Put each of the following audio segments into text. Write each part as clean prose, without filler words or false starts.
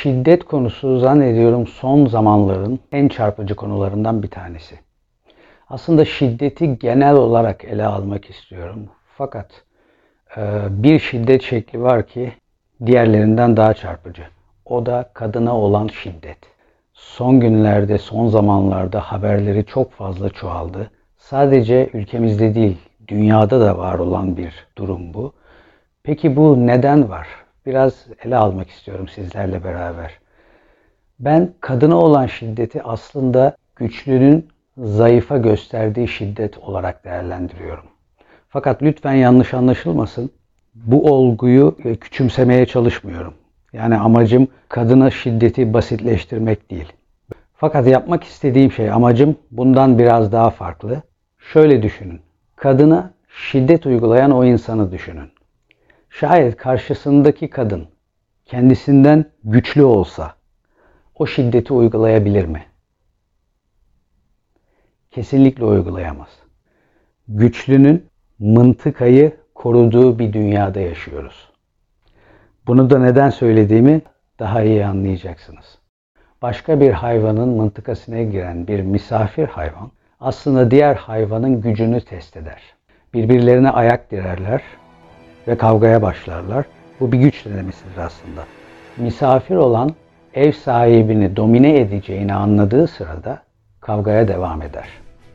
şiddet konusu zannediyorum son zamanların en çarpıcı konularından bir tanesi. Aslında şiddeti genel olarak ele almak istiyorum. Fakat bir şiddet şekli var ki diğerlerinden daha çarpıcı. O da kadına olan şiddet. Son günlerde, son zamanlarda haberleri çok fazla çoğaldı. Sadece ülkemizde değil, dünyada da var olan bir durum bu. Peki bu neden var? Biraz ele almak istiyorum sizlerle beraber. Ben kadına olan şiddeti aslında güçlünün zayıfa gösterdiği şiddet olarak değerlendiriyorum. Fakat lütfen yanlış anlaşılmasın. Bu olguyu küçümsemeye çalışmıyorum. Yani amacım kadına şiddeti basitleştirmek değil. Fakat yapmak istediğim şey, amacım bundan biraz daha farklı. Şöyle düşünün. Kadına şiddet uygulayan o insanı düşünün. Şayet karşısındaki kadın kendisinden güçlü olsa o şiddeti uygulayabilir mi? Kesinlikle uygulayamaz. Güçlünün mıntıkayı koruduğu bir dünyada yaşıyoruz. Bunu da neden söylediğimi daha iyi anlayacaksınız. Başka bir hayvanın mıntıkasına giren bir misafir hayvan aslında diğer hayvanın gücünü test eder. Birbirlerine ayak direrler ve kavgaya başlarlar. Bu bir güç denemesidir aslında. Misafir olan ev sahibini domine edeceğini anladığı sırada kavgaya devam eder.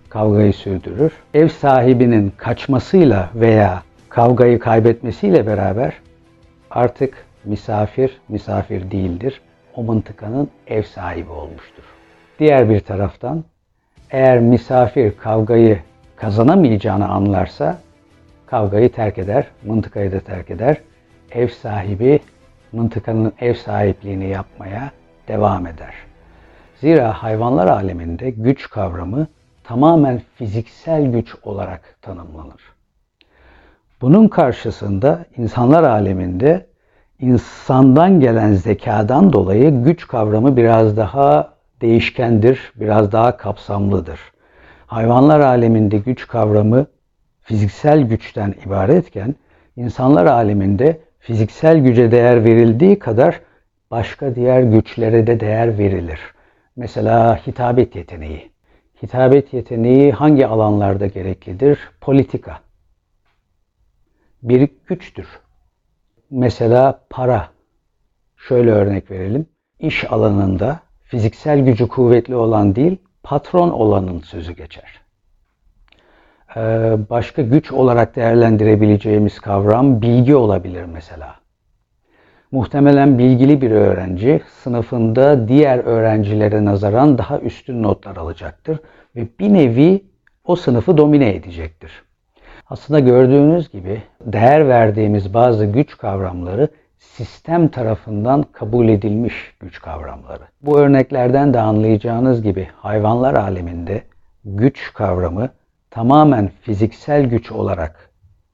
Kavgayı sürdürür. Ev sahibinin kaçmasıyla veya kavgayı kaybetmesiyle beraber artık misafir değildir. O mıntıkanın ev sahibi olmuştur. Diğer bir taraftan eğer misafir kavgayı kazanamayacağını anlarsa kavgayı terk eder, mıntıkayı da terk eder. Ev sahibi mıntıkanın ev sahipliğini yapmaya devam eder. Zira hayvanlar aleminde güç kavramı tamamen fiziksel güç olarak tanımlanır. Bunun karşısında insanlar aleminde insandan gelen zekadan dolayı güç kavramı biraz daha değişkendir, biraz daha kapsamlıdır. Hayvanlar aleminde güç kavramı fiziksel güçten ibaretken insanlar aleminde fiziksel güce değer verildiği kadar başka diğer güçlere de değer verilir. Mesela hitabet yeteneği. Hitabet yeteneği hangi alanlarda gereklidir? Politika. Bir güçtür. Mesela para. Şöyle örnek verelim. İş alanında fiziksel gücü kuvvetli olan değil, patron olanın sözü geçer. Başka güç olarak değerlendirebileceğimiz kavram bilgi olabilir mesela. Muhtemelen bilgili bir öğrenci sınıfında diğer öğrencilere nazaran daha üstün notlar alacaktır ve bir nevi o sınıfı domine edecektir. Aslında gördüğünüz gibi değer verdiğimiz bazı güç kavramları sistem tarafından kabul edilmiş güç kavramları. Bu örneklerden de anlayacağınız gibi hayvanlar aleminde güç kavramı tamamen fiziksel güç olarak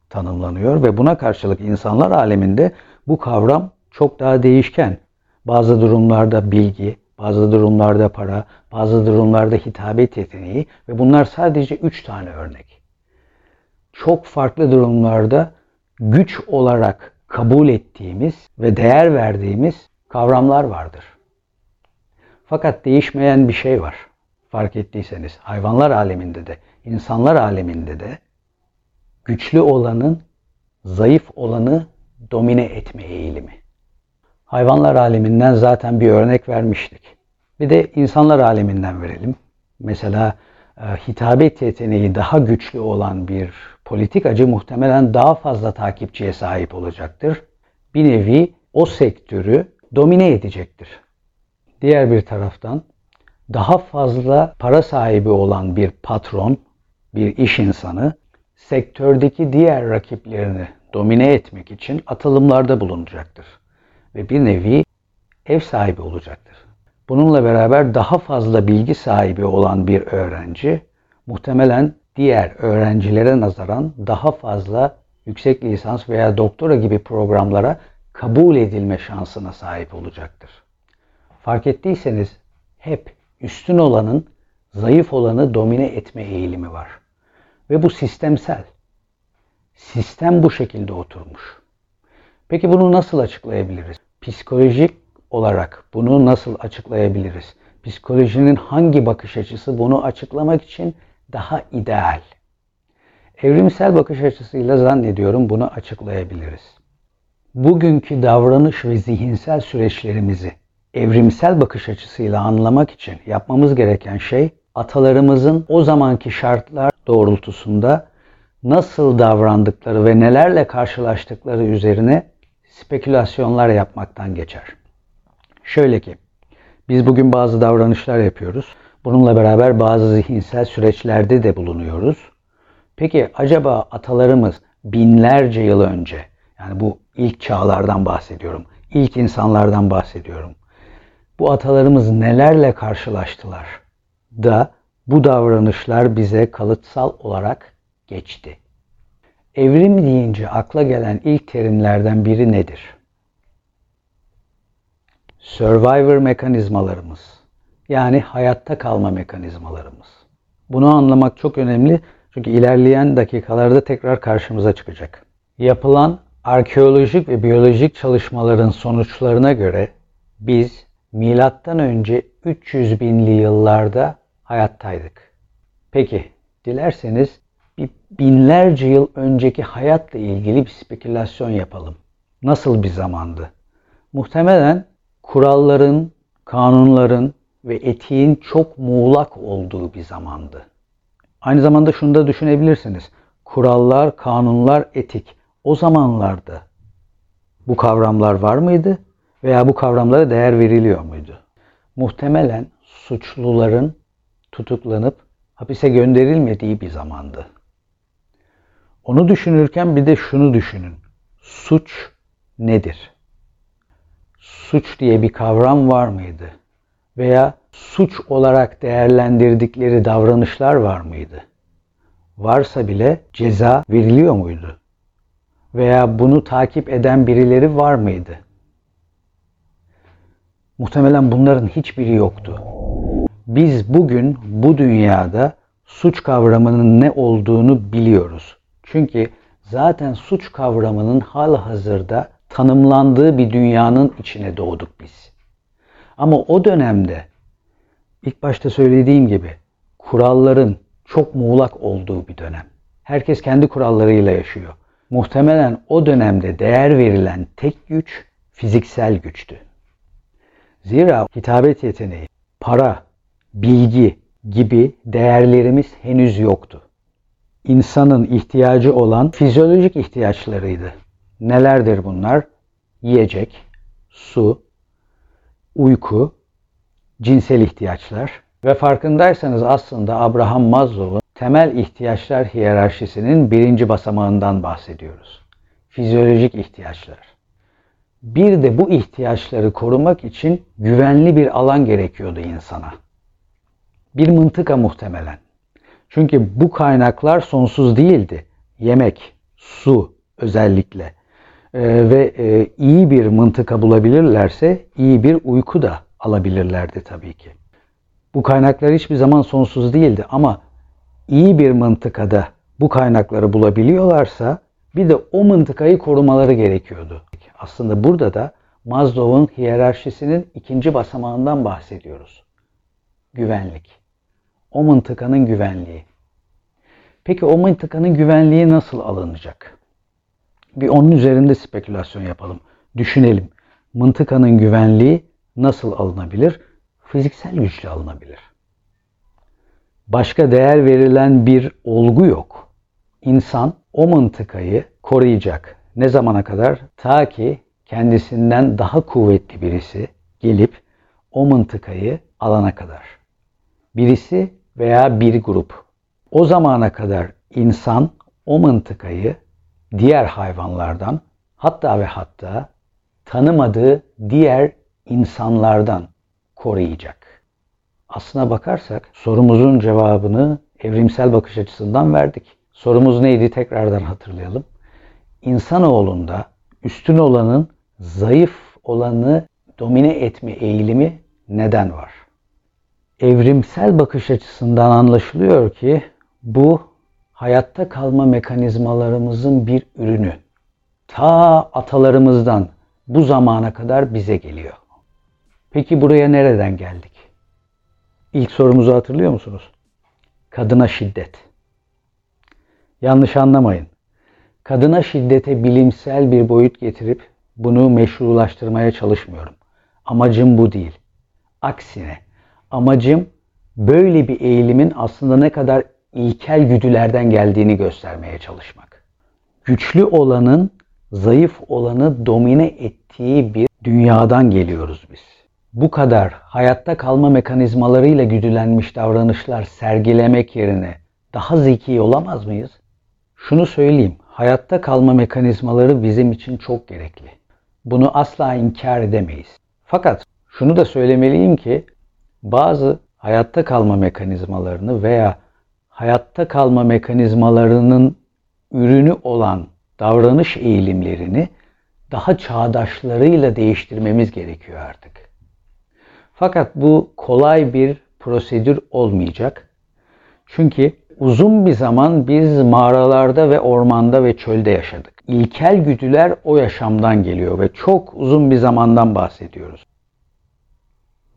tanımlanıyor ve buna karşılık insanlar aleminde bu kavram çok daha değişken. Bazı durumlarda bilgi, bazı durumlarda para, bazı durumlarda hitabet yeteneği ve bunlar sadece 3 tane örnek. Çok farklı durumlarda güç olarak kabul ettiğimiz ve değer verdiğimiz kavramlar vardır. Fakat değişmeyen bir şey var. Fark ettiyseniz hayvanlar aleminde de, insanlar aleminde de güçlü olanın zayıf olanı domine etme eğilimi. Hayvanlar aleminden zaten bir örnek vermiştik. Bir de insanlar aleminden verelim. Mesela hitabet yeteneği daha güçlü olan bir politikacı muhtemelen daha fazla takipçiye sahip olacaktır. Bir nevi o sektörü domine edecektir. Diğer bir taraftan daha fazla para sahibi olan bir patron, bir iş insanı sektördeki diğer rakiplerini domine etmek için atılımlarda bulunacaktır ve bir nevi ev sahibi olacaktır. Bununla beraber daha fazla bilgi sahibi olan bir öğrenci muhtemelen diğer öğrencilere nazaran daha fazla yüksek lisans veya doktora gibi programlara kabul edilme şansına sahip olacaktır. Fark ettiyseniz hep üstün olanın zayıf olanı domine etme eğilimi var ve bu sistemsel. Sistem bu şekilde oturmuş. Peki bunu nasıl açıklayabiliriz? Psikolojik olarak bunu nasıl açıklayabiliriz? Psikolojinin hangi bakış açısı bunu açıklamak için daha ideal? Evrimsel bakış açısıyla zannediyorum bunu açıklayabiliriz. Bugünkü davranış ve zihinsel süreçlerimizi evrimsel bakış açısıyla anlamak için yapmamız gereken şey, atalarımızın o zamanki şartlar doğrultusunda nasıl davrandıkları ve nelerle karşılaştıkları üzerine spekülasyonlar yapmaktan geçer. Şöyle ki, biz bugün bazı davranışlar yapıyoruz. Bununla beraber bazı zihinsel süreçlerde de bulunuyoruz. Peki acaba atalarımız binlerce yıl önce, yani bu ilk çağlardan bahsediyorum, ilk insanlardan bahsediyorum. Bu atalarımız nelerle karşılaştılar da bu davranışlar bize kalıtsal olarak geçti? Evrim deyince akla gelen ilk terimlerden biri nedir? Survivor mekanizmalarımız, yani hayatta kalma mekanizmalarımız. Bunu anlamak çok önemli çünkü ilerleyen dakikalarda tekrar karşımıza çıkacak. Yapılan arkeolojik ve biyolojik çalışmaların sonuçlarına göre biz milattan önce 300 binli yıllarda hayattaydık. Peki, dilerseniz binlerce yıl önceki hayatla ilgili bir spekülasyon yapalım. Nasıl bir zamandı? Muhtemelen kuralların, kanunların ve etiğin çok muğlak olduğu bir zamandı. Aynı zamanda şunu da düşünebilirsiniz. Kurallar, kanunlar, etik. O zamanlarda bu kavramlar var mıydı veya bu kavramlara değer veriliyor muydu? Muhtemelen suçluların tutuklanıp hapise gönderilmediği bir zamandı. Onu düşünürken bir de şunu düşünün. Suç nedir? Suç diye bir kavram var mıydı? Veya suç olarak değerlendirdikleri davranışlar var mıydı? Varsa bile ceza veriliyor muydu? Veya bunu takip eden birileri var mıydı? Muhtemelen bunların hiçbiri yoktu. Biz bugün bu dünyada suç kavramının ne olduğunu biliyoruz. Çünkü zaten suç kavramının halihazırda tanımlandığı bir dünyanın içine doğduk biz. Ama o dönemde ilk başta söylediğim gibi kuralların çok muğlak olduğu bir dönem. Herkes kendi kurallarıyla yaşıyor. Muhtemelen o dönemde değer verilen tek güç fiziksel güçtü. Zira hitabet yeteneği, para, bilgi gibi değerlerimiz henüz yoktu. İnsanın ihtiyacı olan fizyolojik ihtiyaçlarıydı. Nelerdir bunlar? Yiyecek, su, uyku, cinsel ihtiyaçlar ve farkındaysanız aslında Abraham Maslow'un temel ihtiyaçlar hiyerarşisinin 1. basamağından bahsediyoruz. Fizyolojik ihtiyaçlar. Bir de bu ihtiyaçları korumak için güvenli bir alan gerekiyordu insana. Bir mıntıka muhtemelen. Çünkü bu kaynaklar sonsuz değildi. Yemek, su özellikle ve iyi bir mıntıka bulabilirlerse iyi bir uyku da alabilirlerdi tabii ki. Bu kaynaklar hiçbir zaman sonsuz değildi ama iyi bir mıntıkada bu kaynakları bulabiliyorlarsa bir de o mıntıkayı korumaları gerekiyordu. Aslında burada da Maslow'un hiyerarşisinin 2. basamağından bahsediyoruz. Güvenlik. O mıntıkanın güvenliği. Peki o mıntıkanın güvenliği nasıl alınacak? Bir onun üzerinde spekülasyon yapalım. Düşünelim. Mıntıkanın güvenliği nasıl alınabilir? Fiziksel güçle alınabilir. Başka değer verilen bir olgu yok. İnsan o mıntıkayı koruyacak. Ne zamana kadar? Ta ki kendisinden daha kuvvetli birisi gelip o mıntıkayı alana kadar. Birisi veya bir grup. O zamana kadar insan o mıntıkayı diğer hayvanlardan hatta ve hatta tanımadığı diğer insanlardan koruyacak. Aslına bakarsak sorumuzun cevabını evrimsel bakış açısından verdik. Sorumuz neydi? Tekrardan hatırlayalım. İnsanoğlunda üstün olanın zayıf olanı domine etme eğilimi neden var? Evrimsel bakış açısından anlaşılıyor ki bu hayatta kalma mekanizmalarımızın bir ürünü. Ta atalarımızdan bu zamana kadar bize geliyor. Peki buraya nereden geldik? İlk sorumuzu hatırlıyor musunuz? Kadına şiddet. Yanlış anlamayın. Kadına şiddete bilimsel bir boyut getirip bunu meşrulaştırmaya çalışmıyorum. Amacım bu değil. Aksine amacım böyle bir eğilimin aslında ne kadar ilkel güdülerden geldiğini göstermeye çalışmak. Güçlü olanın zayıf olanı domine ettiği bir dünyadan geliyoruz biz. Bu kadar hayatta kalma mekanizmalarıyla güdülenmiş davranışlar sergilemek yerine daha zeki olamaz mıyız? Şunu söyleyeyim, hayatta kalma mekanizmaları bizim için çok gerekli. Bunu asla inkar edemeyiz. Fakat şunu da söylemeliyim ki bazı hayatta kalma mekanizmalarını veya hayatta kalma mekanizmalarının ürünü olan davranış eğilimlerini daha çağdaşlarıyla değiştirmemiz gerekiyor artık. Fakat bu kolay bir prosedür olmayacak. Çünkü uzun bir zaman biz mağaralarda ve ormanda ve çölde yaşadık. İlkel güdüler o yaşamdan geliyor ve çok uzun bir zamandan bahsediyoruz.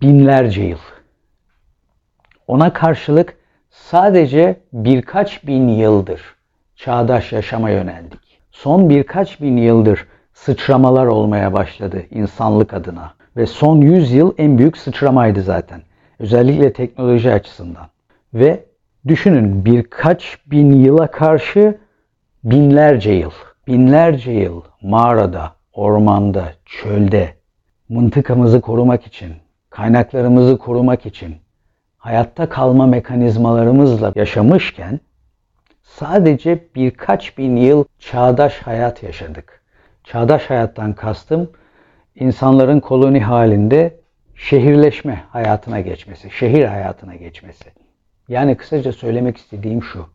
Binlerce yıl. Ona karşılık sadece birkaç bin yıldır çağdaş yaşama yöneldik. Son birkaç bin yıldır sıçramalar olmaya başladı insanlık adına. Ve son 100 yıl en büyük sıçramaydı zaten. Özellikle teknoloji açısından. Ve düşünün, birkaç bin yıla karşı binlerce yıl. Binlerce yıl mağarada, ormanda, çölde mıntıkamızı korumak için, kaynaklarımızı korumak için hayatta kalma mekanizmalarımızla yaşamışken sadece birkaç bin yıl çağdaş hayat yaşadık. Çağdaş hayattan kastım insanların koloni halinde şehirleşme hayatına geçmesi, şehir hayatına geçmesi. Yani kısaca söylemek istediğim şu.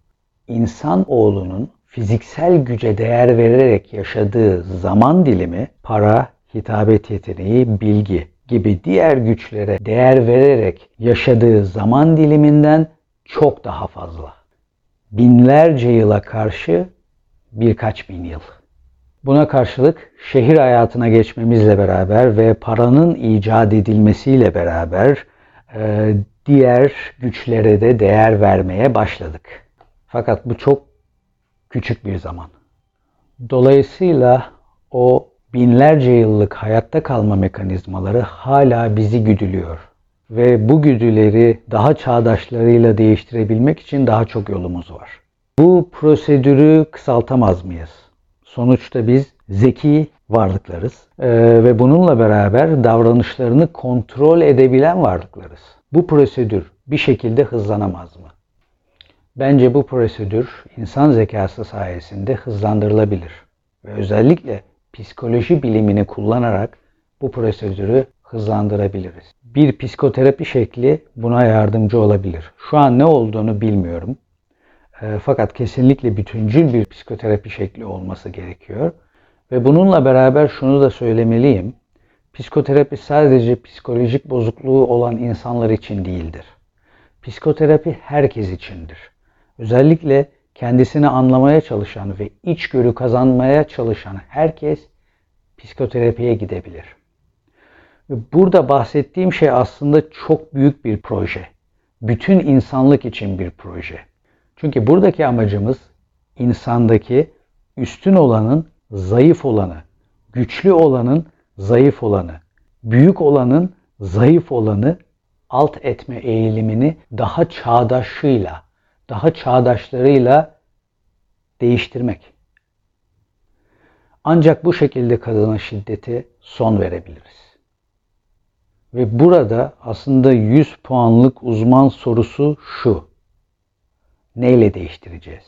İnsanoğlunun fiziksel güce değer vererek yaşadığı zaman dilimi para, hitabet yeteneği, bilgi gibi diğer güçlere değer vererek yaşadığı zaman diliminden çok daha fazla. Binlerce yıla karşı birkaç bin yıl. Buna karşılık şehir hayatına geçmemizle beraber ve paranın icat edilmesiyle beraber diğer güçlere de değer vermeye başladık. Fakat bu çok küçük bir zaman. Dolayısıyla o binlerce yıllık hayatta kalma mekanizmaları hala bizi güdülüyor. Ve bu güdüleri daha çağdaşlarıyla değiştirebilmek için daha çok yolumuz var. Bu prosedürü kısaltamaz mıyız? Sonuçta biz zeki varlıklarız ve bununla beraber davranışlarını kontrol edebilen varlıklarız. Bu prosedür bir şekilde hızlanamaz mı? Bence bu prosedür insan zekası sayesinde hızlandırılabilir. Ve özellikle psikoloji bilimini kullanarak bu prosedürü hızlandırabiliriz. Bir psikoterapi şekli buna yardımcı olabilir. Şu an ne olduğunu bilmiyorum. Fakat kesinlikle bütüncül bir psikoterapi şekli olması gerekiyor. Ve bununla beraber şunu da söylemeliyim. Psikoterapi sadece psikolojik bozukluğu olan insanlar için değildir. Psikoterapi herkes içindir. Özellikle kendisini anlamaya çalışan ve içgörü kazanmaya çalışan herkes psikoterapiye gidebilir. Burada bahsettiğim şey aslında çok büyük bir proje. Bütün insanlık için bir proje. Çünkü buradaki amacımız insandaki üstün olanın zayıf olanı, güçlü olanın zayıf olanı, büyük olanın zayıf olanı alt etme eğilimini daha çağdaşıyla, daha çağdaşlarıyla değiştirmek. Ancak bu şekilde kadına şiddeti son verebiliriz. Ve burada aslında 100 puanlık uzman sorusu şu. Neyle değiştireceğiz?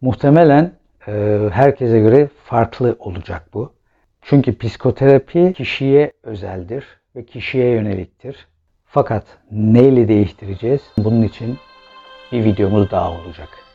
Muhtemelen herkese göre farklı olacak bu. Çünkü psikoterapi kişiye özeldir ve kişiye yöneliktir. Fakat neyle değiştireceğiz? Bunun için bir videomuz daha olacak.